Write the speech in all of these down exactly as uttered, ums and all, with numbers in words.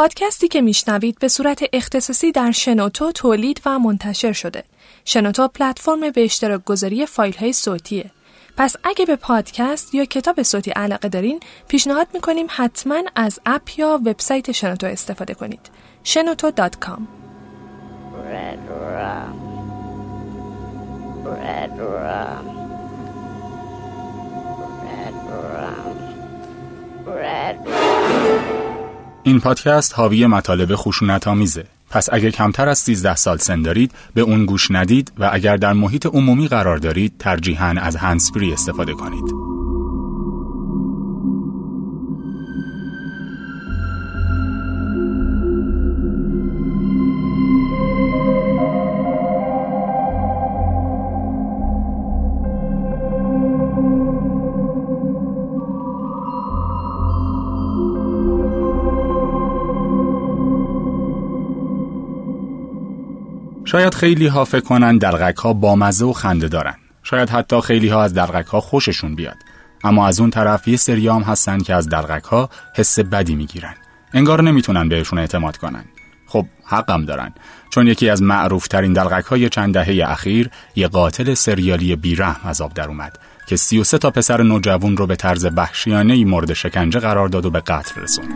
پادکستی که میشنوید به صورت اختصاصی در شنوتو تولید و منتشر شده. شنوتو پلتفرم به اشتراک گذاری فایل‌های صوتیه. پس اگه به پادکست یا کتاب صوتی علاقه دارین، پیشنهاد می‌کنیم حتما از اپ یا وبسایت شنوتو استفاده کنید. شنوتو دات کام Red Room Red Room Red Room Red Room این پادکست حاوی مطالب خشونت‌آمیزه. پس اگر کمتر از سیزده سال سن دارید به اون گوش ندید و اگر در محیط عمومی قرار دارید ترجیحاً از هندزفری استفاده کنید. شاید خیلی ها فکر کنن دلغک ها بامزه و خنده دارن. شاید حتی خیلی ها از دلغک ها خوششون بیاد. اما از اون طرف یه سریام هستن که از دلغک ها حس بدی میگیرن. انگار نمیتونن بهشون اعتماد کنن. خب حقم دارن. چون یکی از معروف ترین دلغک های چند دهه اخیر یه قاتل سریالی بیرحم از آب در اومد که سی و سه تا پسر نوجوان رو به طرز وحشیانه‌ای مورد شکنجه قرار داد و به قتل رسوند.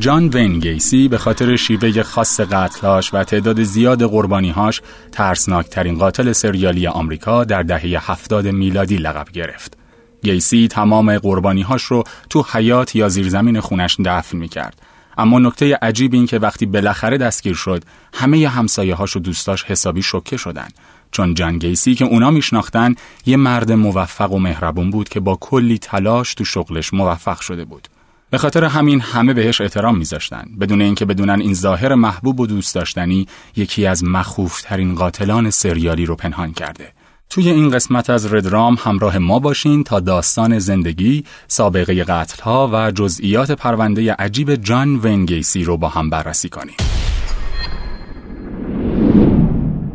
جان وین گیسی به خاطر شیوه خاص قتل‌هاش و تعداد زیاد قربانی‌هاش ترسناکترین قاتل سریالی آمریکا در دهه هفتاد میلادی لقب گرفت. گیسی تمام قربانی‌هاش رو تو حیاط یا زیرزمین خونش دفن می‌کرد. اما نکته عجیب این که وقتی بالاخره دستگیر شد، همه همسایه‌هاش و دوستاش حسابی شوکه شدن. چون جان گیسی که اونا میشناختن یه مرد موفق و مهربون بود که با کلی تلاش تو شغلش موفق شده بود. به خاطر همین همه بهش احترام میذاشتن، بدون اینکه بدونن این ظاهر محبوب و دوست داشتنی یکی از مخوفترین قاتلان سریالی رو پنهان کرده. توی این قسمت از ردرام همراه ما باشین تا داستان زندگی، سابقه قتل‌ها و جزئیات پرونده عجیب جان وین گیسی رو با هم بررسی کنیم.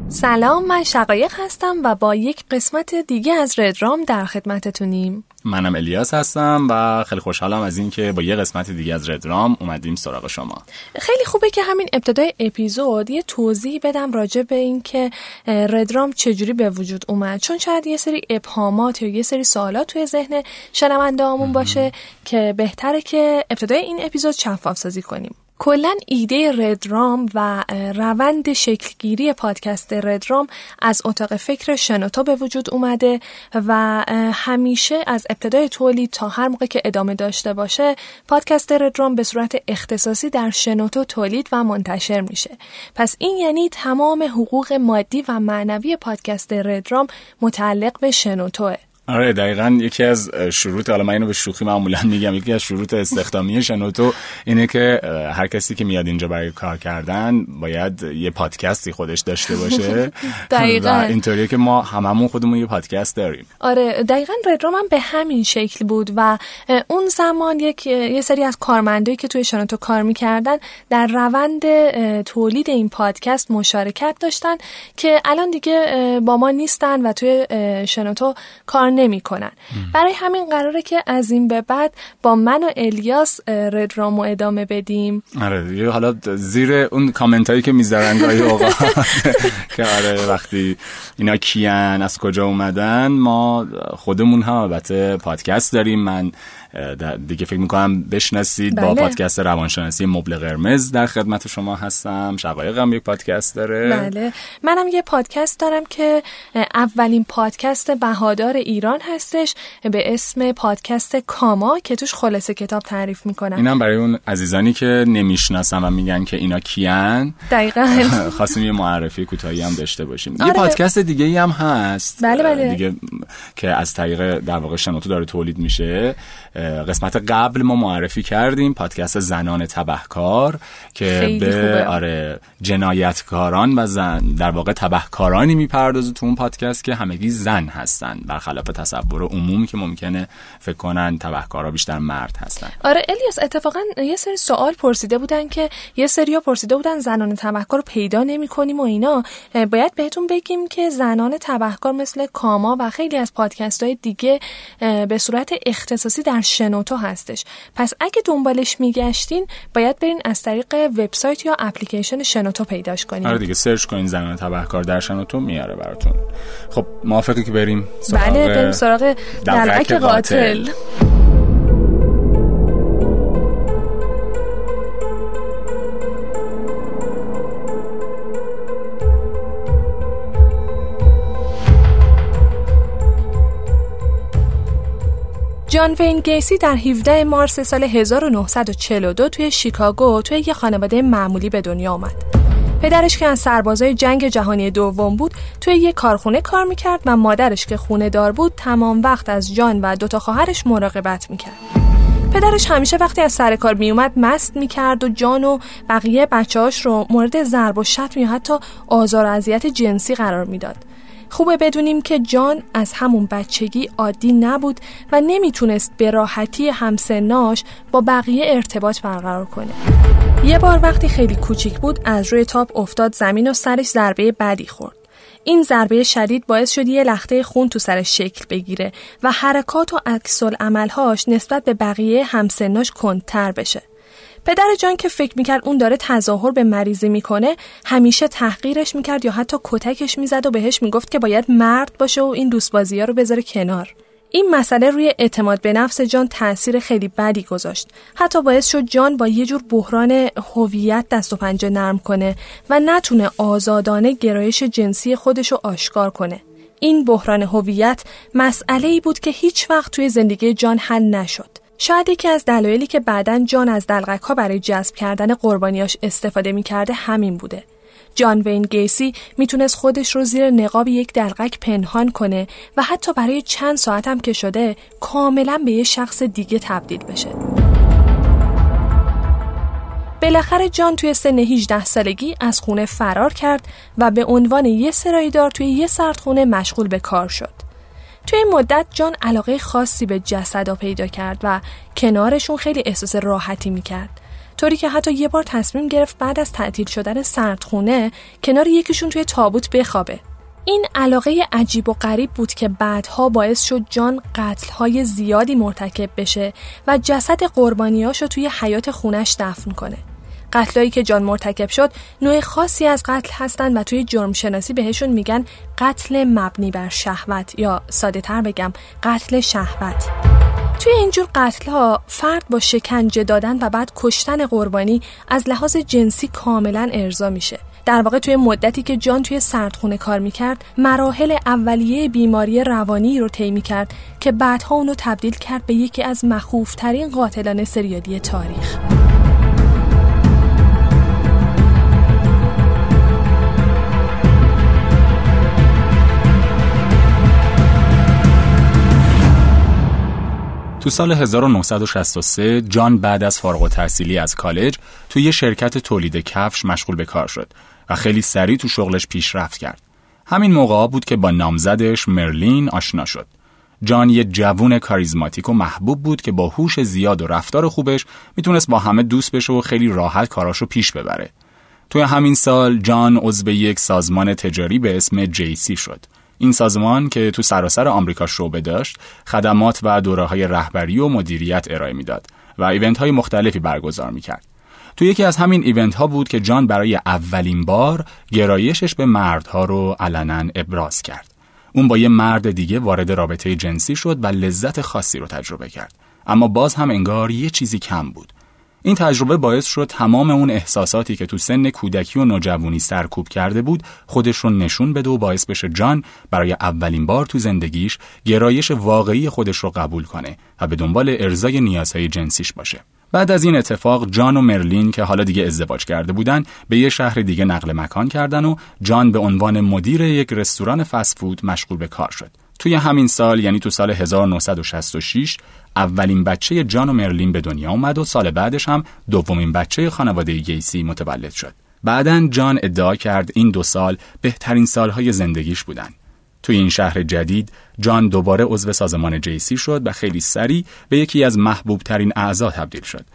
سلام، من شقایق هستم و با یک قسمت دیگه از ردرام در خدمتتونیم. منم الیاس هستم و خیلی خوشحالم از این که با یه قسمت دیگه از ردرام اومدیم سراغ شما. خیلی خوبه که همین ابتدای اپیزود یه توضیح بدم راجع به این که ردرام چجوری به وجود اومد، چون شاید یه سری ابهامات یا یه سری سوالات توی ذهن شنونده‌هامون باشه که بهتره که ابتدای این اپیزود شفاف سازی کنیم. کلن ایده ردرام و روند شکلگیری پادکست ردرام از اتاق فکر شنوتو به وجود اومده و همیشه از ابتدای تولید تا هر موقع که ادامه داشته باشه پادکست ردرام به صورت اختصاصی در شنوتو تولید و منتشر میشه. پس این یعنی تمام حقوق مادی و معنوی پادکست ردرام متعلق به شنوتوه. آره دقیقاً. یکی از شروط، حالا من اینو به شوخی معمولا میگم، یکی از شروط استخدامی شنوتو اینه که هر کسی که میاد اینجا برای کار کردن باید یه پادکستی خودش داشته باشه. دقیقاً. و اینطوریه که ما هممون خودمون یه پادکست داریم. آره دقیقاً. ردرام هم به همین شکل بود و اون زمان یک یه سری از کارمندایی که توی شنوتو کار میکردن در روند تولید این پادکست مشارکت داشتن که الان دیگه با ما نیستن و توی شنوتو کار نمی کنن. برای همین قراره که از این به بعد با من و الیاس ردرامو ادامه بدیم. آره حالا زیر اون کامنت هایی که میذارن گاهی اوقات که آره وقتی اینا کیان، از کجا اومدن، ما خودمون هم البته پادکست داریم. من دیگه فکر میکنم بشناسید، با پادکست روانشناسی مبل قرمز در خدمت شما هستم. شقایق هم یک پادکست داره. بله منم یه پادکست دارم که اولین پادکست بهادار ایران هستش به اسم پادکست کاما که توش خلاصه کتاب تعریف میکنم. اینم برای اون عزیزانی که نمیشناسن و میگن که اینا کیان. دقیقاً. خواستیم یه معرفی کوتاهی هم داشته باشیم. آره. یه پادکست دیگه‌ای هم هست. بله بله. دیگه که از طریق در واقع شنوتو داره تولید میشه قسمت قبل ما معرفی کردیم پادکست زنان تبهکار که به خوبه. آره جنایتکاران و زن در واقع تبهکارانی میپردازه تو اون پادکست که همگی زن هستن، برخلاف تصور عموم که ممکنه فکر کنن تبهکارا بیشتر مرد هستن. آره الیاس اتفاقا یه سری سوال پرسیده بودن که یه سری‌ها پرسیده بودن زنان تبهکار رو پیدا نمی‌کنیم و اینا. باید بهتون بگیم که زنان تبهکار مثل کاما و خیلی از پادکست‌های دیگه به صورت اختصاصی در شنوتو هستش، پس اگه دنبالش میگشتین باید برین از طریق وبسایت یا اپلیکیشن شنوتو پیداش کنین. آره دیگه سرچ کنین زنان تبهکار در شنوتو میاره براتون. خب موافقی که بریم سراغ بله بریم سراغ دلعک قاتل. جان وین گیسی در هفدهم مارس سال هزار و نهصد و چهل و دو توی شیکاگو توی یه خانواده معمولی به دنیا آمد. پدرش که از سربازای جنگ جهانی دوم بود توی یه کارخونه کار میکرد و مادرش که خونه دار بود تمام وقت از جان و دوتا خواهرش مراقبت میکرد. پدرش همیشه وقتی از سر کار میومد مست میکرد و جان و بقیه بچه‌هاش رو مورد ضرب و شتم یا حتی آزار و اذیت جنسی قرار میداد. خوبه بدونیم که جان از همون بچگی عادی نبود و نمیتونست به راحتی همسناش با بقیه ارتباط برقرار کنه. یه بار وقتی خیلی کوچیک بود از روی تاپ افتاد زمین و سرش ضربه بدی خورد. این ضربه شدید باعث شد یه لخته خون تو سرش شکل بگیره و حرکات و عکس‌العمل‌هاش نسبت به بقیه همسناش کندتر بشه. پدر جان که فکر میکرد اون داره تظاهر به مریضی میکنه همیشه تحقیرش میکرد یا حتی کتکش میزد و بهش میگفت که باید مرد باشه و این دوستبازی ها رو بذاره کنار. این مسئله روی اعتماد به نفس جان تأثیر خیلی بدی گذاشت. حتی باعث شد جان با یه جور بحران هویت دست و پنجه نرم کنه و نتونه آزادانه گرایش جنسی خودش رو آشکار کنه. این بحران هویت مسئله‌ای بود که هیچ وقت توی زندگی جان حل نشد. شاید یکی از دلایلی که بعداً جان از دلقک‌ها برای جذب کردن قربانیاش استفاده می‌کرده همین بوده. جان وین گیسی میتونست خودش رو زیر نقاب یک دلقک پنهان کنه و حتی برای چند ساعت هم که شده کاملاً به یه شخص دیگه تبدیل بشه. بالاخره جان توی سن هجده سالگی از خونه فرار کرد و به عنوان یه سرایدار توی یه سردخونه مشغول به کار شد. توی این مدت جان علاقه خاصی به جسدا پیدا کرد و کنارشون خیلی احساس راحتی میکرد، طوری که حتی یه بار تصمیم گرفت بعد از تعطیل شدن سردخونه کنار یکیشون توی تابوت بخوابه. این علاقه عجیب و غریب بود که بعدها باعث شد جان قتل‌های زیادی مرتکب بشه و جسد قربانیاشو توی حیاط خونش دفن کنه. قتلایی که جان مرتکب شد نوع خاصی از قتل هستن و توی جرم شناسی بهشون میگن قتل مبنی بر شهوت یا ساده تر بگم قتل شهوت. توی اینجور قتل ها فرد با شکنجه دادن و بعد کشتن قربانی از لحاظ جنسی کاملا ارضا میشه. در واقع توی مدتی که جان توی سردخونه کار میکرد مراحل اولیه بیماری روانی رو طی میکرد که بعدها اونو تبدیل کرد به یکی از مخوفترین قاتلان سریالی تاریخ. تو سال هزار و نهصد و شصت و سه جان بعد از فارغ التحصیلی از کالج تو یه شرکت تولید کفش مشغول به کار شد و خیلی سریع تو شغلش پیشرفت کرد. همین موقع بود که با نامزدش مرلین آشنا شد. جان یه جوون کاریزماتیک و محبوب بود که با هوش زیاد و رفتار خوبش میتونست با همه دوست بشه و خیلی راحت کاراشو پیش ببره. توی همین سال جان عضو یک سازمان تجاری به اسم جیسی شد. این سازمان که تو سراسر آمریکا شعبه داشت، خدمات و دوره‌های رهبری و مدیریت ارائه میداد و ایونت‌های مختلفی برگزار می‌کرد. تو یکی از همین ایونت‌ها بود که جان برای اولین بار گرایشش به مردها رو علناً ابراز کرد. اون با یه مرد دیگه وارد رابطه جنسی شد و لذت خاصی رو تجربه کرد، اما باز هم انگار یه چیزی کم بود. این تجربه باعث شد تمام اون احساساتی که تو سن کودکی و نوجوانی سرکوب کرده بود خودش رو نشون بده و باعث بشه جان برای اولین بار تو زندگیش گرایش واقعی خودش رو قبول کنه و به دنبال ارضای نیازهای جنسیش باشه. بعد از این اتفاق جان و مرلین که حالا دیگه ازدواج کرده بودن به یه شهر دیگه نقل مکان کردن و جان به عنوان مدیر یک رستوران فست فود مشغول به کار شد توی همین سال، یعنی تو سال هزار و نهصد و شصت و شش، اولین بچه جان و مرلین به دنیا اومد و سال بعدش هم دومین بچه خانواده گیسی متولد شد. بعداً جان ادعا کرد این دو سال بهترین سالهای زندگیش بودن. توی این شهر جدید، جان دوباره عضو سازمان جیسی شد و خیلی سریع به یکی از محبوبترین اعضا تبدیل شد.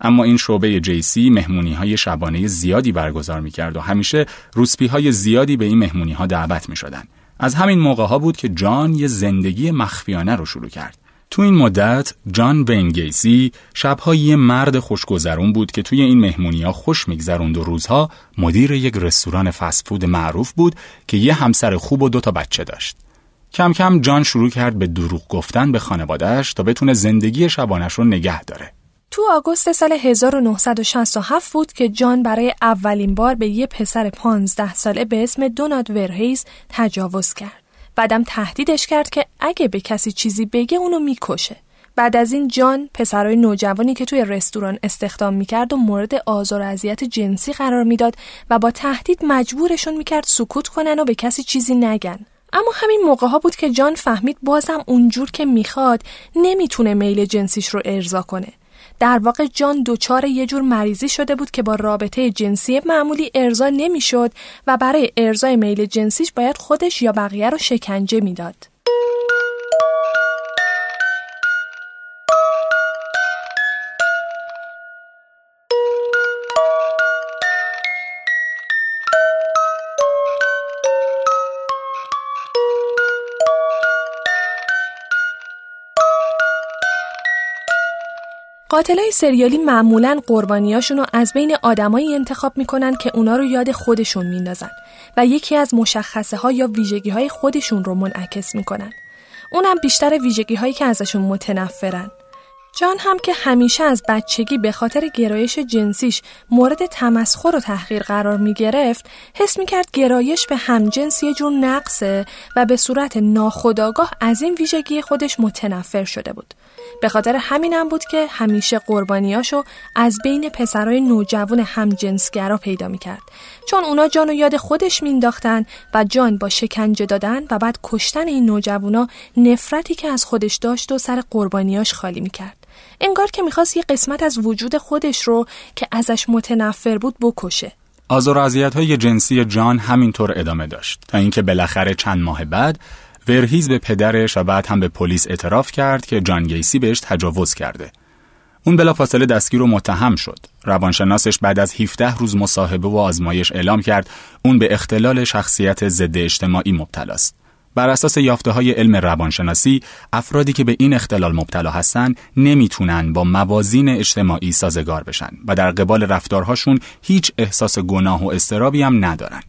اما این شعبه جیسی مهمونی‌های شبانه زیادی برگزار می‌کرد و همیشه روسپی‌های زیادی به این مهمونی‌ها دعوت می‌شدن. از همین موقع‌ها بود که جان یه زندگی مخفیانه رو شروع کرد. تو این مدت جان وین گیسی شب‌ها یه مرد خوشگذرون بود که توی این مهمونی‌ها خوش می‌گذروند و روزها مدیر یک رستوران فست فود معروف بود که یه همسر خوب و دو تا بچه داشت. کم کم جان شروع کرد به دروغ گفتن به خانواده‌اش تا بتونه زندگی شبانه‌اش رو نگه داره. تو آگوست سال هزار و نهصد و شصت و هفت بود که جان برای اولین بار به یه پسر پانزده ساله به اسم دونالد ورهیز تجاوز کرد. بعدم تهدیدش کرد که اگه به کسی چیزی بگه اونو میکشه. بعد از این جان پسرای نوجوانی که توی رستوران استخدام میکرد و مورد آزار و اذیت جنسی قرار میداد و با تهدید مجبورشون میکرد سکوت کنن و به کسی چیزی نگن. اما همین موقع‌ها بود که جان فهمید بازم اونجور که میخواد نمیتونه میل جنسیش رو ارضا کنه. در واقع جان دچار یه جور مریضی شده بود که با رابطه جنسی معمولی ارضا نمیشد و برای ارضای میل جنسیش باید خودش یا بقیه رو شکنجه میداد. قاتلای سریالی معمولاً قربانیاشونو از بین آدمایی انتخاب میکنن که اونا رو یاد خودشون میندازن و یکی از مشخصه ها یا ویژگی های خودشون رو منعکس میکنن. اونم بیشتر ویژگی هایی که ازشون متنفرن. جان هم که همیشه از بچگی به خاطر گرایش جنسیش مورد تمسخر و تحقیر قرار میگرفت، حس میکرد گرایش به همجنس یه جور نقصه و به صورت ناخودآگاه از این ویژگی خودش متنفر شده بود. به خاطر همینم بود که همیشه قربانیاشو از بین پسرای نوجوان همجنسگرا پیدا میکرد، چون اونا جانو یاد خودش مینداختن و جان با شکنجه دادن و بعد کشتن این نوجوانا نفرتی که از خودش داشت و سر قربانیاش خالی میکرد. انگار که میخواست یه قسمت از وجود خودش رو که ازش متنفر بود بکشه. آزار و اذیت‌های جنسی جان همینطور ادامه داشت تا اینکه بالاخره چند ماه بعد ورهیز به پدرش و بعد هم به پلیس اعتراف کرد که جان گیسی بهش تجاوز کرده. اون بلافاصله دستگیر و متهم شد. روانشناسش بعد از هفده روز مصاحبه و آزمایش اعلام کرد اون به اختلال شخصیت ضد اجتماعی مبتلاست. بر اساس یافته‌های علم روانشناسی، افرادی که به این اختلال مبتلا هستند نمیتونن با موازین اجتماعی سازگار بشن و در قبال رفتارهاشون هیچ احساس گناه و اضطرابی هم ندارن.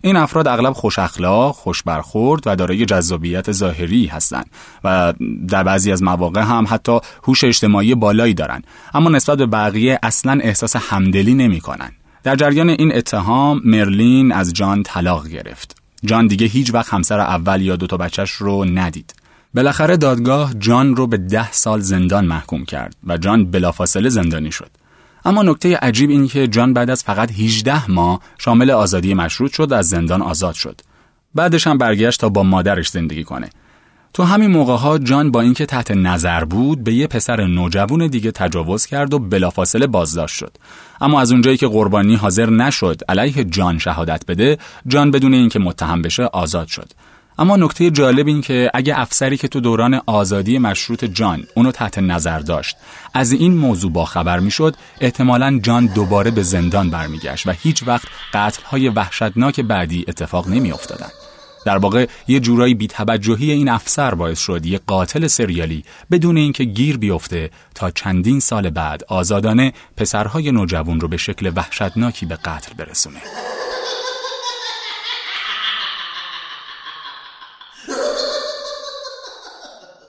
این افراد اغلب خوش اخلاق، خوش برخورد و دارای جذابیت ظاهری هستند و در بعضی از مواقع هم حتی هوش اجتماعی بالایی دارن، اما نسبت به بقیه اصلاً احساس همدلی نمی‌کنن. در جریان این اتهام، مرلین از جان طلاق گرفت. جان دیگه هیچ وقت همسر اول یا دوتا بچهش رو ندید. بالاخره دادگاه جان رو به ده سال زندان محکوم کرد و جان بلافاصله زندانی شد. اما نکته عجیب این که جان بعد از فقط هجده ماه شامل آزادی مشروط شد و از زندان آزاد شد. بعدش هم برگشت تا با مادرش زندگی کنه. تو همین موقعها جان با اینکه تحت نظر بود به یه پسر نوجوان دیگه تجاوز کرد و بلافاصله بازداشت شد. اما از اونجایی که قربانی حاضر نشد علیه جان شهادت بده، جان بدون اینکه متهم بشه آزاد شد. اما نکته جالب این که اگه افسری که تو دوران آزادی مشروط جان اونو تحت نظر داشت از این موضوع باخبر میشد، احتمالاً جان دوباره به زندان برمیگشت و هیچ وقت قتل‌های وحشتناک بعدی اتفاق نمی‌افتادن. در واقع یه جورایی بی‌توجهی این افسر باعث شد یه قاتل سریالی بدون اینکه گیر بیفته تا چندین سال بعد آزادانه پسرهای نوجوان رو به شکل وحشتناکی به قتل برسونه.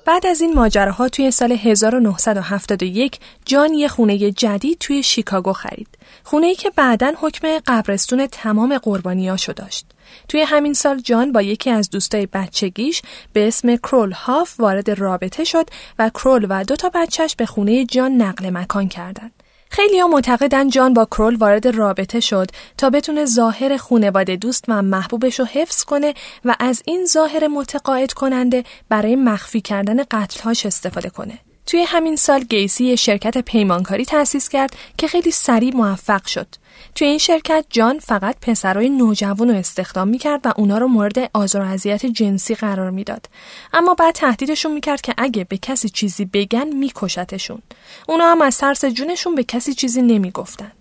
بعد از این ماجراها توی سال هزار و نهصد و هفتاد و یک جان یه خونه جدید توی شیکاگو خرید. خونه‌ای که بعداً حکم قبرستون تمام قربانیاشو داشت. توی همین سال جان با یکی از دوستای بچگیش به اسم کرول هاف وارد رابطه شد و کرول و دو تا بچهش به خونه جان نقل مکان کردند. خیلی‌ها معتقدن جان با کرول وارد رابطه شد تا بتونه ظاهر خانواده دوست و محبوبش رو حفظ کنه و از این ظاهر متقاعد کننده برای مخفی کردن قتل‌هاش استفاده کنه. توی همین سال گیسی شرکت پیمانکاری تأسیس کرد که خیلی سریع موفق شد. توی این شرکت جان فقط پسرای نوجوان رو استخدام می‌کرد و اونا رو مورد آزار و اذیت جنسی قرار می‌داد. اما بعد تهدیدشون می‌کرد که اگه به کسی چیزی بگن می‌کشتشون. اونا هم از ترس جونشون به کسی چیزی نمی‌گفتن.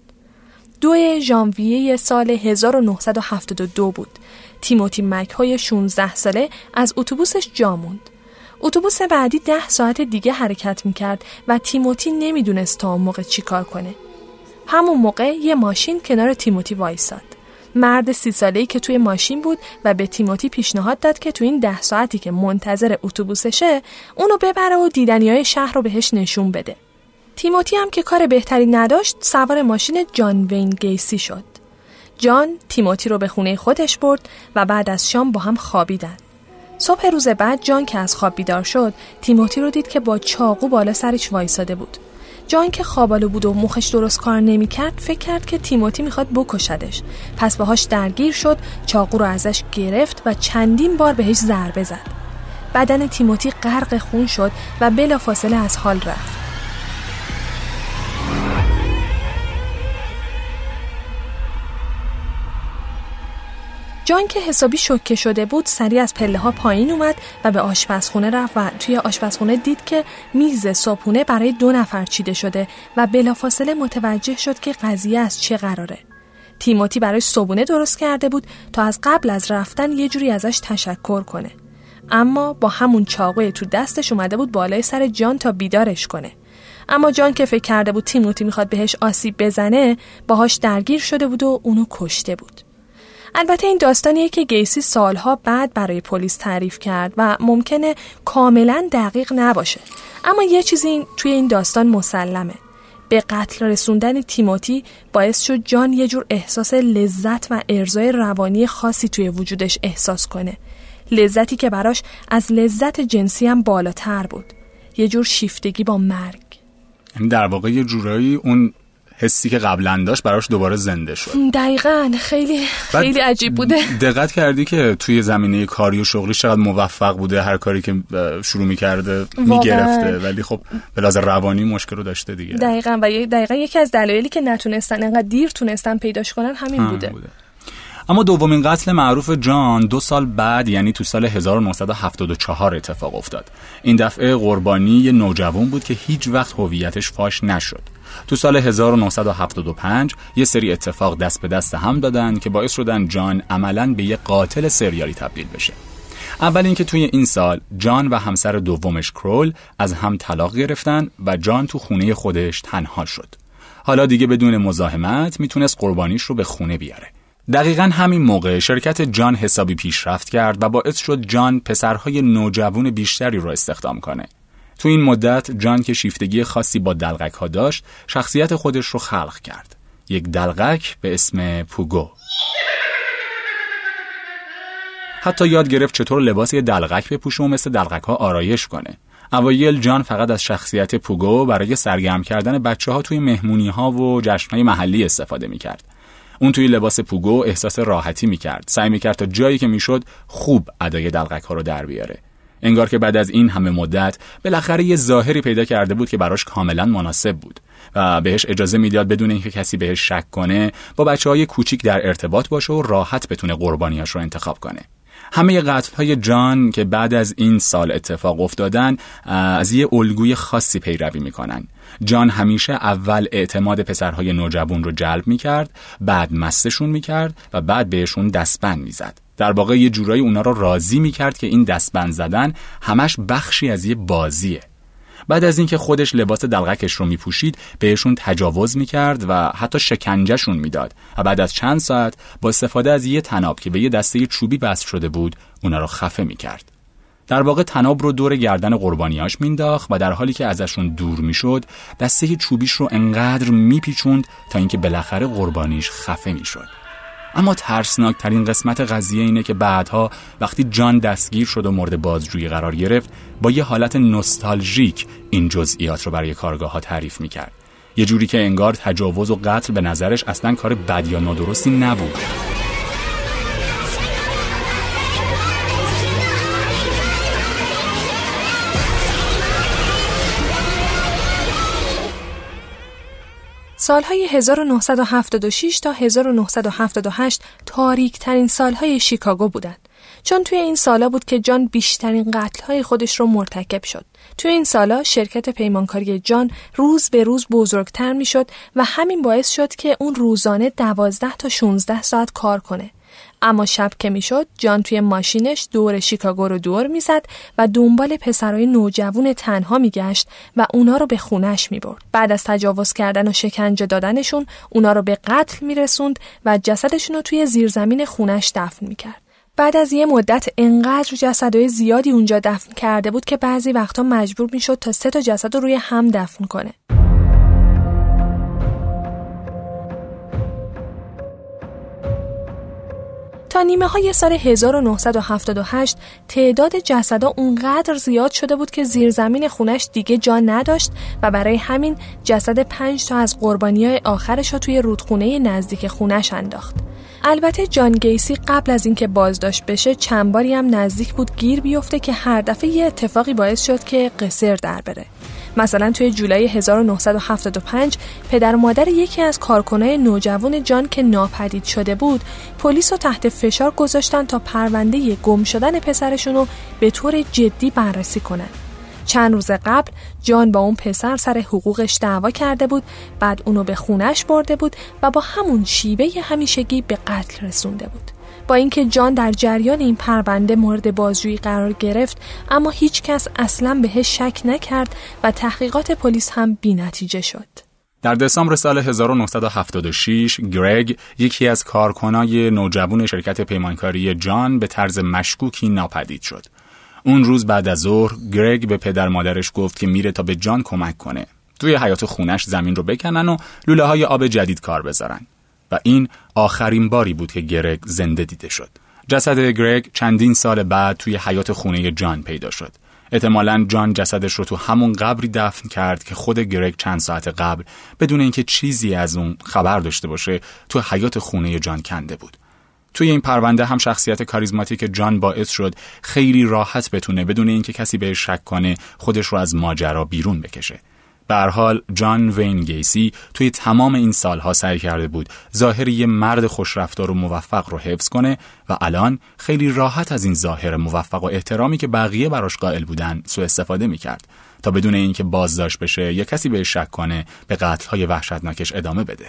دوم ژانویه سال هزار و نهصد و هفتاد و دو بود. تیموتی مک‌های شانزده ساله از اتوبوسش جا موند. اتوبوس بعدی ده ساعت دیگه حرکت میکرد و تیموتی نمیدونست تا اون موقع چی کار کنه. همون موقع یه ماشین کنار تیموتی وایساد. مرد سی ساله‌ای که توی ماشین بود و به تیموتی پیشنهاد داد که تو این ده ساعتی که منتظر اتوبوسشه اونو ببره و دیدنیای شهر رو بهش نشون بده. تیموتی هم که کار بهتری نداشت سوار ماشین جان وین گیسی شد. جان تیموتی رو به خونه خودش برد و بعد از شام با هم خوابیدن. صبح روز بعد جان که از خواب بیدار شد، تیموتی رو دید که با چاقو بالا سرش وایساده بود. جان که خوابالو بود و مخش درست کار نمی کرد، فکر کرد که تیموتی میخواد بکشدش. پس باهاش درگیر شد، چاقو رو ازش گرفت و چندین بار بهش ضربه زد. بدن تیموتی غرق خون شد و بلافاصله از حال رفت. جان که حسابی شوکه شده بود سریع از پله ها پایین اومد و به آشپزخونه رفت و توی آشپزخونه دید که میز صبحونه برای دو نفر چیده شده و بلافاصله متوجه شد که قضیه از چه قراره. تیموتی برای صبحونه درست کرده بود تا از قبل از رفتن یه جوری ازش تشکر کنه. اما با همون چاقوی تو دستش اومده بود بالای سر جان تا بیدارش کنه. اما جان که فکر کرده بود تیموتی میخواد بهش آسیب بزنه، باهاش درگیر شده بود و اونو کشته بود. البته این داستانیه که گیسی سالها بعد برای پلیس تعریف کرد و ممکنه کاملا دقیق نباشه. اما یه چیزی توی این داستان مسلمه. به قتل رسوندن تیموتی باعث شد جان یه جور احساس لذت و ارضای روانی خاصی توی وجودش احساس کنه. لذتی که براش از لذت جنسی هم بالاتر بود. یه جور شیفتگی با مرگ. در واقع یه جورایی اون حسی که قبلا داشت براش دوباره زنده شد. دقیقاً خیلی خیلی عجیب بوده. دقت کردی که توی زمینه کاری و شغلی چقدر موفق بوده، هر کاری که شروع می‌کرده می‌گرفته، ولی خب به لحاظ روانی مشکل رو داشته دیگه. دقیقاً و دقیقاً یکی از دلایلی که نتونستن انقدر دیر تونستن پیداش کنن همین هم بوده. بوده. اما دومین قتل معروف جان دو سال بعد، یعنی تو سال هزار و نهصد و هفتاد و چهار اتفاق افتاد. این دفعه قربانی یه نوجوان بود که هیچ وقت هویتش فاش نشد. تو سال هزار و نهصد و هفتاد و پنج یه سری اتفاق دست به دست هم دادن که باعث شدن جان عملاً به یه قاتل سریالی تبدیل بشه. اول اینکه توی این سال جان و همسر دومش کرول از هم طلاق گرفتن و جان تو خونه خودش تنها شد. حالا دیگه بدون مزاحمت میتونست قربانیش رو به خونه بیاره. دقیقاً همین موقع شرکت جان حسابی پیشرفت کرد و باعث شد جان پسرهای نوجوان بیشتری رو استخدام کنه. تو این مدت جان که شیفتگی خاصی با دلغک‌ها داشت، شخصیت خودش رو خلق کرد. یک دلغک به اسم پوگو. حتی یاد گرفت چطور لباس یه دلغک بپوشه و مثل دلغک‌ها آرایش کنه. اوایل جان فقط از شخصیت پوگو برای سرگرم کردن بچه‌ها توی مهمونی‌ها و جشن‌های محلی استفاده می‌کرد. اون توی لباس پوگو احساس راحتی میکرد. سعی میکرد تا جایی که میشد خوب ادای دلغک ها رو در بیاره. انگار که بعد از این همه مدت بالاخره یه ظاهری پیدا کرده بود که براش کاملا مناسب بود و بهش اجازه میداد بدون اینکه کسی بهش شک کنه با بچه‌های کوچیک در ارتباط باشه و راحت بتونه قربانیاش رو انتخاب کنه. همه قتل‌های جان که بعد از این سال اتفاق افتادن از یه الگوی خاصی پیروی میکنن. جان همیشه اول اعتماد پسرهای نوجوان رو جلب میکرد، بعد مستشون میکرد و بعد بهشون دستبند میزد. در واقع یه جورایی اونا رو راضی میکرد که این دستبند زدن همش بخشی از یه بازیه. بعد از اینکه خودش لباس دلغکش رو میپوشید، بهشون تجاوز میکرد و حتی شکنجهشون میداد. و بعد از چند ساعت با استفاده از یه تناب که به یه دسته چوبی بست شده بود، اونا رو خفه میکرد. در واقع تناب رو دور گردن قربانیاش مینداخت و در حالی که ازشون دور میشد، دسته چوبیش رو انقدر میپیچوند تا اینکه بالاخره قربانیش خفه میشد. اما ترسناکترین قسمت قضیه اینه که بعدها وقتی جان دستگیر شد و مورد بازجویی قرار گرفت، با یه حالت نوستالژیک این جزئیات رو برای کارگاه‌ها تعریف میکرد. یه جوری که انگار تجاوز و قتل به نظرش اصلا کار بد یا نادرستی نبود. سالهای هزار و نهصد و هفتاد و شش تا هزار و نهصد و هفتاد و هشت تاریک ترین سالهای شیکاگو بودند. چون توی این سالا بود که جان بیشترین قتل‌های خودش رو مرتکب شد. توی این سالا شرکت پیمانکاری جان روز به روز بزرگتر می‌شد و همین باعث شد که اون روزانه دوازده تا شانزده ساعت کار کنه. اما شب که می‌شد جان توی ماشینش دور شیکاگو رو دور می‌زد و دنبال پسرای نوجوان تنها می‌گشت و اونا رو به خونه‌اش می‌برد. بعد از تجاوز کردن و شکنجه دادنشون اونا رو به قتل می‌رسوند و جسدشون رو توی زیرزمین خونه‌اش دفن می‌کرد. بعد از یه مدت انقدر جسدهای زیادی اونجا دفن کرده بود که بعضی وقتا مجبور میشد تا سه تا جسد رو روی هم دفن کنه. تا نیمه های سال هزار و نهصد و هفتاد و هشت تعداد جسدا اونقدر زیاد شده بود که زیرزمین خونش دیگه جا نداشت و برای همین جسد پنج تا از قربانیای آخرش رو توی رودخونه نزدیک خونش انداخت. البته جان گیسی قبل از اینکه بازداشت بشه چند باری هم نزدیک بود گیر بیفته که هر دفعه یه اتفاقی باعث شد که قصر در بره. مثلا توی جولای هزار و نهصد و هفتاد و پنج پدر و مادر یکی از کارکنای نوجوان جان که ناپدید شده بود پلیس رو تحت فشار گذاشتن تا پرونده ی گم شدن پسرشون رو به طور جدی بررسی کنن. چند روز قبل جان با اون پسر سر حقوقش دعوا کرده بود، بعد اونو به خونش برده بود و با همون شیوه همیشگی به قتل رسونده بود. با اینکه جان در جریان این پرونده مورد بازجویی قرار گرفت، اما هیچ کس اصلا بهش شک نکرد و تحقیقات پلیس هم بی‌نتیجه شد. در دسامبر سال هزار و نهصد و هفتاد و شش، گرگ، یکی از کارکنای نوجوان شرکت پیمانکاری جان، به طرز مشکوکی ناپدید شد. اون روز بعد از ظهر گرگ به پدر مادرش گفت که میره تا به جان کمک کنه. توی حیاط خونش زمین رو بکنن و لوله‌های آب جدید کار بذارن. و این آخرین باری بود که گرگ زنده دیده شد. جسد گرگ چندین سال بعد توی حیاط خونه جان پیدا شد. احتمالاً جان جسدش رو تو همون قبری دفن کرد که خود گرگ چند ساعت قبل بدون اینکه چیزی از اون خبر داشته باشه تو حیاط خونه جان کنده بود. توی این پرونده هم شخصیت کاریزماتیک جان باعث شد خیلی راحت بتونه بدون اینکه کسی بهش شک کنه خودش رو از ماجرا بیرون بکشه. به هر حال جان وین گیسی توی تمام این سالها سعی کرده بود ظاهر یه مرد خوشرفتار و موفق رو حفظ کنه و الان خیلی راحت از این ظاهر موفق و احترامی که بقیه براش قائل بودن سوء استفاده می‌کرد تا بدون اینکه بازداشت بشه یا کسی بهش شک کنه به قتل‌های وحشتناکش ادامه بده.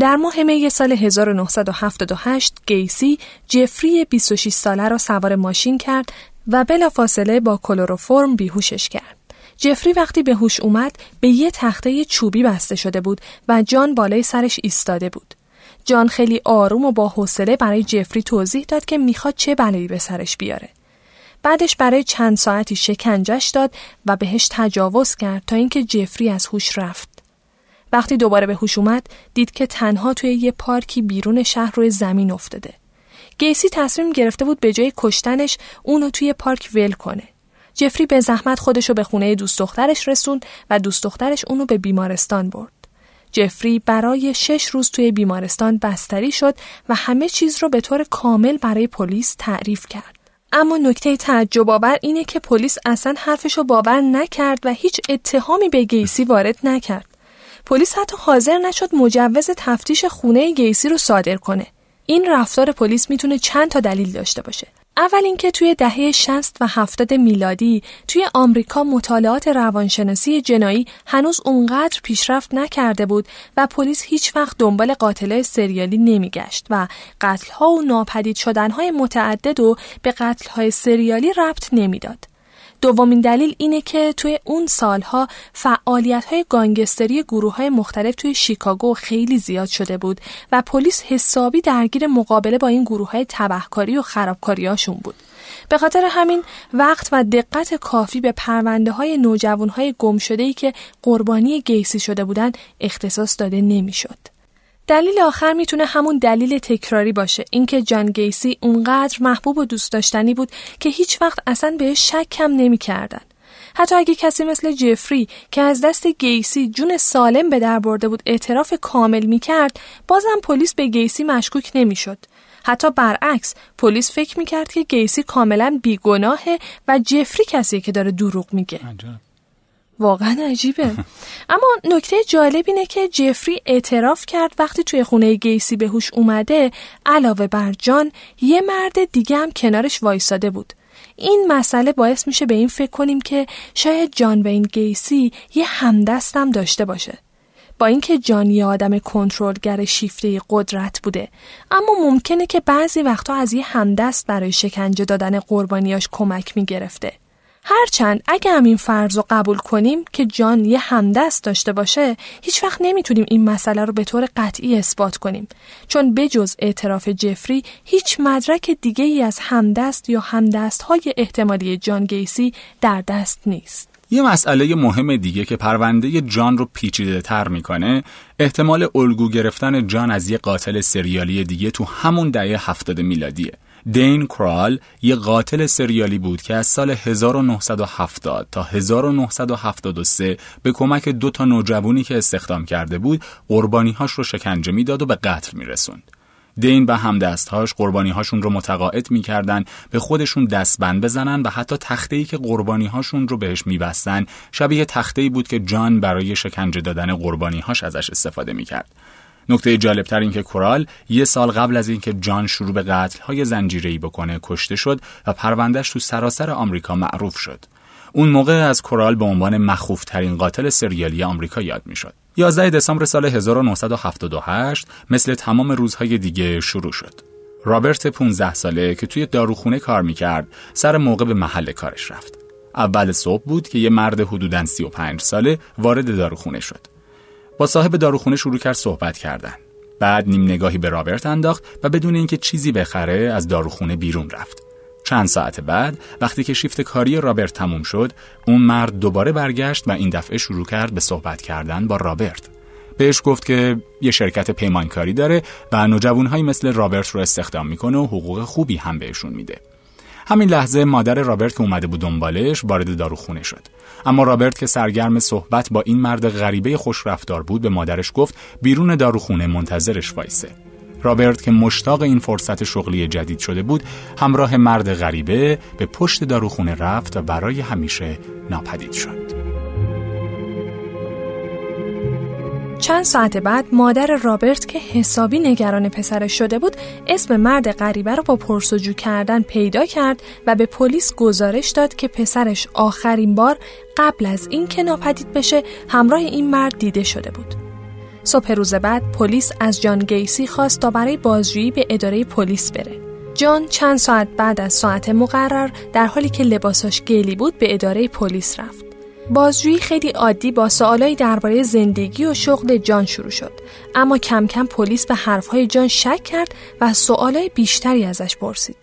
در ماه می سال هزار و نهصد و هفتاد و هشت گیسی جفری بیست و شش ساله را سوار ماشین کرد و بلافاصله با کلروفرم بیهوشش کرد. جفری وقتی به هوش اومد به یه تخته چوبی بسته شده بود و جان بالای سرش ایستاده بود. جان خیلی آروم و با حوصله برای جفری توضیح داد که میخواد چه بلایی به سرش بیاره. بعدش برای چند ساعتی شکنجش داد و بهش تجاوز کرد تا اینکه جفری از هوش رفت. وقتی دوباره به هوش اومد دید که تنها توی یه پارکی بیرون شهر روی زمین افتاده. گیسی تصمیم گرفته بود به جای کشتنش اونو توی پارک ول کنه. جفری به زحمت خودشو به خونه دوست دخترش رسوند و دوست دخترش اونو به بیمارستان برد. جفری برای شش روز توی بیمارستان بستری شد و همه چیز رو به طور کامل برای پلیس تعریف کرد. اما نکته تعجب‌آور اینه که پلیس اصلا حرفشو باور نکرد و هیچ اتهامی به گیسی وارد نکرد. پلیس حتی حاضر نشد مجوز تفتیش خونه گیسی رو صادر کنه. این رفتار پلیس میتونه چند تا دلیل داشته باشه. اول اینکه توی دهه شصت و هفتاد میلادی توی آمریکا مطالعات روانشناسی جنایی هنوز اونقدر پیشرفت نکرده بود و پلیس هیچ وقت دنبال قاتلای سریالی نمیگشت و قتل‌ها و ناپدید شدن‌های متعدد و به قتل‌های سریالی ربط نمیداد. دومین دلیل اینه که توی اون سالها فعالیت‌های گانگستری گروه‌های مختلف توی شیکاگو خیلی زیاد شده بود و پلیس حسابی درگیر مقابله با این گروه‌های تبهکاری و خرابکاری‌هاشون بود. به خاطر همین وقت و دقت کافی به پرونده‌های نوجوان‌های گمشده‌ای که قربانی گیسی شده بودن اختصاص داده نمی‌شد. دلیل آخر میتونه همون دلیل تکراری باشه، اینکه جان گیسی اونقدر محبوب و دوست داشتنی بود که هیچ وقت اصلا بهش شک هم نمی‌کردن. حتی اگه کسی مثل جفری که از دست گیسی جون سالم به در برده بود اعتراف کامل می‌کرد، بازم پلیس به گیسی مشکوک نمی‌شد. حتی برعکس، پلیس فکر می‌کرد که گیسی کاملاً بیگناهه و جفری کسی که داره دروغ میگه. واقعا عجیبه. اما نکته جالب اینه که جفری اعتراف کرد وقتی توی خونه گیسی به هوش اومده، علاوه بر جان یه مرد دیگه هم کنارش وایساده بود. این مسئله باعث میشه به این فکر کنیم که شاید جان وین گیسی یه همدستم داشته باشه. با اینکه جان یه آدم کنترلگر شیفته قدرت بوده، اما ممکنه که بعضی وقتا از یه همدست برای شکنجه دادن قربانیاش کمک میگرفته. هرچند اگه همین فرض رو قبول کنیم که جان یه همدست داشته باشه، هیچ وقت نمیتونیم این مسئله رو به طور قطعی اثبات کنیم، چون بجز اعتراف جفری هیچ مدرک دیگه ای از همدست یا همدست های احتمالی جان گیسی در دست نیست. یه مسئله مهم دیگه که پرونده جان رو پیچیده تر میکنه، احتمال الگو گرفتن جان از یه قاتل سریالی دیگه تو همون دهه هفتاد میلادیه. دین کرال یه قاتل سریالی بود که از سال هزار و نهصد و هفتاد تا هزار و نهصد و هفتاد و سه به کمک دو تا نوجوانی که استخدام کرده بود قربانی‌هاش رو شکنجه می‌داد و به قتل می‌رسوند. دین و همدست‌هاش قربانی‌هاشون رو متقاعد می‌کردن به خودشون دستبند بزنن و حتی تخته‌ای که قربانی‌هاشون رو بهش می‌بستن شبیه تخته‌ای بود که جان برای شکنجه دادن قربانی‌هاش ازش استفاده می‌کرد. نکته جالبتر این که کرال یه سال قبل از اینکه جان شروع به قتل‌های زنجیره‌ای بکنه کشته شد و پروندهش تو سراسر آمریکا معروف شد. اون موقع از کرال به عنوان مخوف‌ترین قاتل سریالی آمریکا یاد می‌شد. یازده دسامبر سال هزار و نهصد و هفتاد و هشت مثل تمام روزهای دیگه شروع شد. رابرت پانزده ساله که توی داروخونه کار می‌کرد، سر موقع به محل کارش رفت. اول صبح بود که یه مرد حدوداً سی و پنج ساله وارد داروخونه شد. با صاحب داروخونه شروع کرد صحبت کردن. بعد نیم نگاهی به رابرت انداخت و بدون اینکه چیزی بخره از داروخونه بیرون رفت. چند ساعت بعد وقتی که شیفت کاری رابرت تموم شد، اون مرد دوباره برگشت و این دفعه شروع کرد به صحبت کردن با رابرت. بهش گفت که یه شرکت پیمانکاری داره و نوجوان‌هایی مثل رابرت رو استخدام میکنه و حقوق خوبی هم بهشون میده. همین لحظه مادر رابرت که اومده بود دنبالش وارد داروخونه شد. اما رابرت که سرگرم صحبت با این مرد غریبه خوش رفتار بود به مادرش گفت بیرون داروخونه منتظرش وایسه. رابرت که مشتاق این فرصت شغلی جدید شده بود، همراه مرد غریبه به پشت داروخونه رفت و برای همیشه ناپدید شد. چند ساعت بعد مادر رابرت که حسابی نگران پسرش شده بود، اسم مرد غریبه رو با پرسجو کردن پیدا کرد و به پلیس گزارش داد که پسرش آخرین بار قبل از این که ناپدید بشه همراه این مرد دیده شده بود. صبح روز بعد پلیس از جان گیسی خواست تا برای بازجویی به اداره پلیس بره. جان چند ساعت بعد از ساعت مقرر در حالی که لباسش گلی بود به اداره پلیس رفت. بازجویی خیلی عادی با سوالایی درباره زندگی و شغل جان شروع شد، اما کم کم پلیس به حرفهای جان شک کرد و سوالای بیشتری ازش پرسید.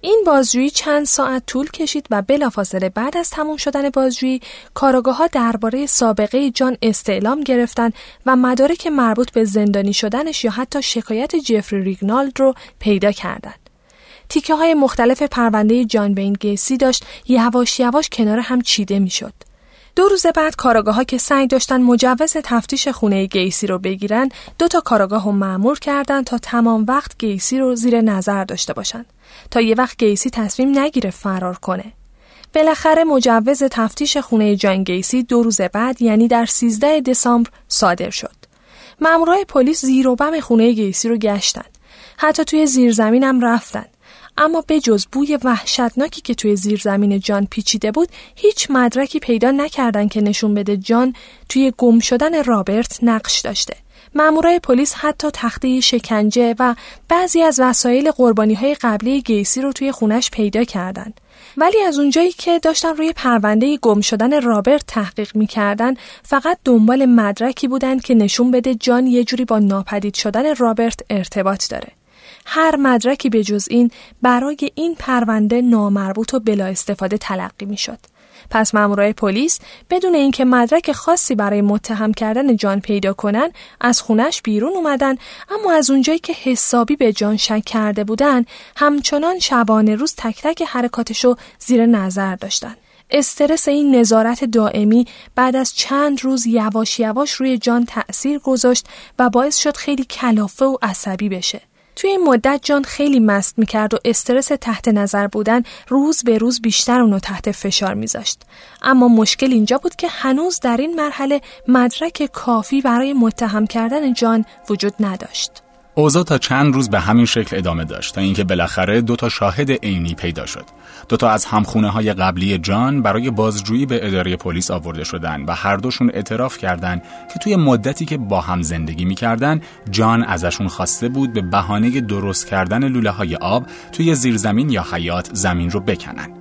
این بازجویی چند ساعت طول کشید و بلافاصله بعد از تموم شدن بازجویی کاراگاه‌ها درباره سابقه جان استعلام گرفتن و مدارک مربوط به زندانی شدنش یا حتی شکایت جفری ریگنال رو پیدا کردند. تیکه های مختلف پرونده جان وین گیسی داشت یواش یواش کنار هم چیده میشد. دو روز بعد کاراگاه‌ها که سعی داشتن مجوز تفتیش خونه گیسی رو بگیرن، دو تا کاراگاهو مأمور کردن تا تمام وقت گیسی رو زیر نظر داشته باشن تا یه وقت گیسی تصمیم نگیره فرار کنه. بالاخره مجوز تفتیش خونه جان گیسی دو روز بعد یعنی در سیزده دسامبر صادر شد. مأمورای پلیس زیر و بم خونه گیسی رو گشتن. حتی توی زیرزمین هم رفتن. اما به جز بوی وحشتناکی که توی زیرزمین جان پیچیده بود، هیچ مدرکی پیدا نکردن که نشون بده جان توی گم شدن رابرت نقش داشته. مامورای پلیس حتی تخته شکنجه و بعضی از وسایل قربانی‌های قبلی گیسی رو توی خونش پیدا کردن. ولی از اونجایی که داشتن روی پرونده گم شدن رابرت تحقیق می‌کردن، فقط دنبال مدرکی بودن که نشون بده جان یه جوری با ناپدید شدن رابرت ارتباط داره. هر مدرکی به جز این برای این پرونده نامربوط و بلا استفاده تلقی می شد. پس مامورای پلیس بدون اینکه مدرک خاصی برای متهم کردن جان پیدا کنن از خونش بیرون اومدن، اما از اونجایی که حسابی به جان شک کرده بودن همچنان شبانه روز تک تک حرکاتشو زیر نظر داشتن. استرس این نظارت دائمی بعد از چند روز یواش یواش روی جان تأثیر گذاشت و باعث شد خیلی کلافه و عصبی بشه. توی این مدت جان خیلی مست میکرد و استرس تحت نظر بودن روز به روز بیشتر اونو تحت فشار میذاشت. اما مشکل اینجا بود که هنوز در این مرحله مدرک کافی برای متهم کردن جان وجود نداشت. اوضاع تا چند روز به همین شکل ادامه داشت تا اینکه بالاخره دو تا شاهد عینی پیدا شد. دو تا از همخونه‌های قبلی جان برای بازجویی به اداره پلیس آورده شدند و هر دوشون اعتراف کردند که توی مدتی که با هم زندگی می‌کردن، جان ازشون خواسته بود به بهانه درست کردن لوله‌های آب توی زیرزمین یا حیاط زمین رو بکنن.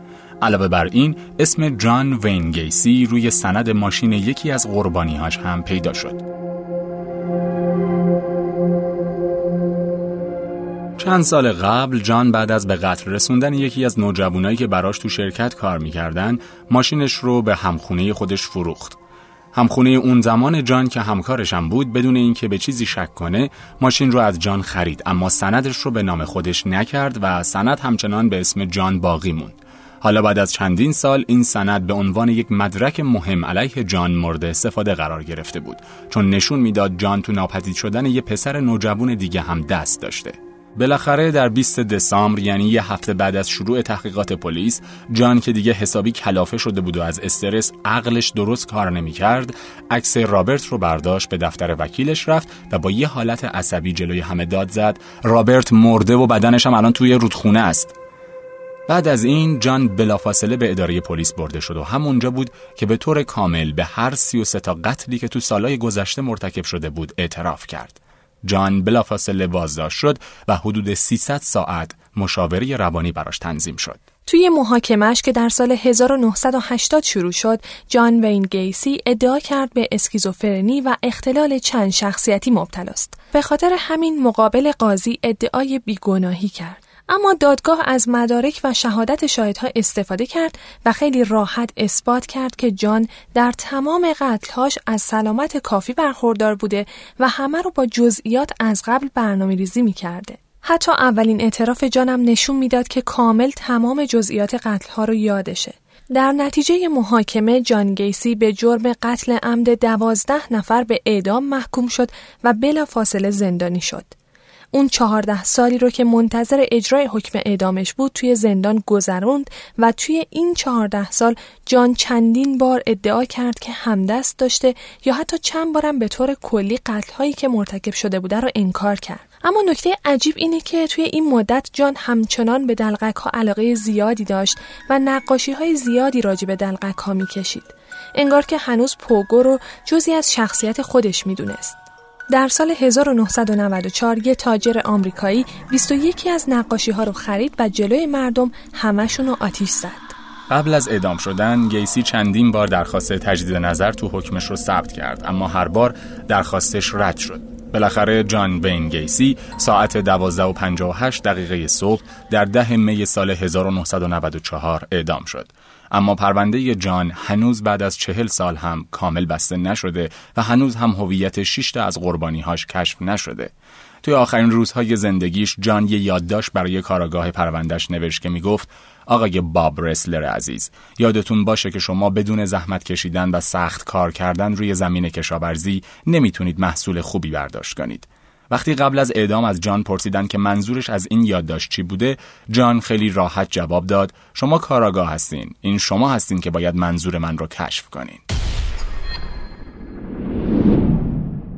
علاوه بر این، اسم جان وین گیسی روی سند ماشین یکی از قربانی‌هاش هم پیدا شد. چند سال قبل جان بعد از به قتل رسوندن یکی از نوجوانایی که براش تو شرکت کار می‌کردن، ماشینش رو به همخونه خودش فروخت. همخونه اون زمان جان که همکارش هم بود، بدون اینکه به چیزی شک کنه، ماشین رو از جان خرید، اما سندش رو به نام خودش نکرد و سند همچنان به اسم جان باقی موند. حالا بعد از چندین سال این سند به عنوان یک مدرک مهم علیه جان مورد استفاده قرار گرفته بود، چون نشون میداد جان تو ناپدید شدن یه پسر نوجوان دیگه هم دست داشته. بالاخره در بیست دسامبر، یعنی یه هفته بعد از شروع تحقیقات پلیس، جان که دیگه حسابی کلافه شده بود و از استرس عقلش درست کار نمی کرد، عکس رابرت رو برداشت، به دفتر وکیلش رفت و با یه حالت عصبی جلوی همه داد زد: رابرت مرده و بدنش هم الان توی رودخونه است. بعد از این جان بلافاصله به اداره پلیس برده شد و همونجا بود که به طور کامل به هر سی و سه تا قتلی که تو سالهای گذشته مرتکب شده بود اعتراف کرد. جان بلافاصله بازداشت شد و حدود سیصد ساعت مشاوره روانی براش تنظیم شد. توی محاکمه‌اش که در سال هزار و نهصد و هشتاد شروع شد، جان وین گیسی ادعا کرد به اسکیزوفرنی و اختلال چند شخصیتی مبتلاست. به خاطر همین مقابل قاضی ادعای بیگناهی کرد. اما دادگاه از مدارک و شهادت شاهدها استفاده کرد و خیلی راحت اثبات کرد که جان در تمام قتل‌هاش از سلامت کافی برخوردار بوده و همه رو با جزئیات از قبل برنامه‌ریزی می‌کرده. حتی اولین اعتراف جانم نشون میداد که کامل تمام جزئیات قتل‌ها رو یادشه. در نتیجه محاکمه جان گیسی به جرم قتل عمد دوازده نفر به اعدام محکوم شد و بلافاصله زندانی شد. اون چهارده سالی رو که منتظر اجرای حکم اعدامش بود توی زندان گذروند و توی این چهارده سال جان چندین بار ادعا کرد که همدست داشته یا حتی چند بارم به طور کلی قتل‌هایی که مرتکب شده بوده رو انکار کرد. اما نکته عجیب اینه که توی این مدت جان همچنان به دلقک‌ها علاقه زیادی داشت و نقاشی‌های زیادی راجع به دلقک‌ها می‌کشید. انگار که هنوز پوگو رو جزئی از شخصیت خودش می‌دونست. در سال هزار و نهصد و نود و چهار یه تاجر آمریکایی بیست و یک از نقاشی‌ها رو خرید و جلوی مردم همه‌شون رو آتیش زد. قبل از اعدام شدن گیسی چندین بار درخواست تجدید نظر تو حکمش رو ثبت کرد، اما هر بار درخواستش رد شد. بالاخره جان وین گیسی ساعت دوازده و پنجاه و هشت دقیقه صبح در ده می سال هزار و نهصد و نود و چهار اعدام شد. اما پرونده جان هنوز بعد از چهل سال هم کامل بسته نشده و هنوز هم هویت شش تا از قربانی‌هاش کشف نشده. توی آخرین روزهای زندگیش جان یه یادداشت برای کاراگاه پروندهش نوشت که میگفت: آقای باب رسلر عزیز، یادتون باشه که شما بدون زحمت کشیدن و سخت کار کردن روی زمین کشاورزی نمیتونید محصول خوبی برداشت کنید. وقتی قبل از اعدام از جان پرسیدن که منظورش از این یادداشت چی بوده، جان خیلی راحت جواب داد: شما کاراگاه هستین، این شما هستین که باید منظور من رو کشف کنین.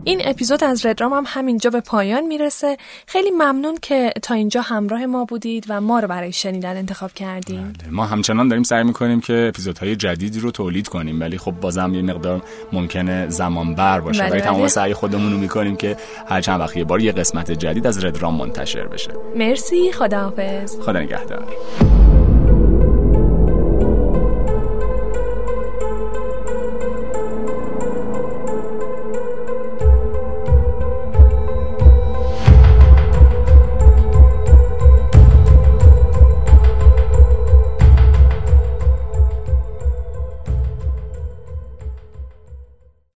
این اپیزود از ردرام هم همینجا به پایان میرسه. خیلی ممنون که تا اینجا همراه ما بودید و ما رو برای شنیدن انتخاب کردین. ما همچنان داریم سعی میکنیم که اپیزودهای جدیدی رو تولید کنیم، ولی خب بازم یه مقدار ممکنه زمان بر باشه. ولی تمام سعی خودمون رو میکنیم که هر چند وقت یه بار یه قسمت جدید از ردرام منتشر بشه. مرسی، خداحافظ. خدا نگهدار.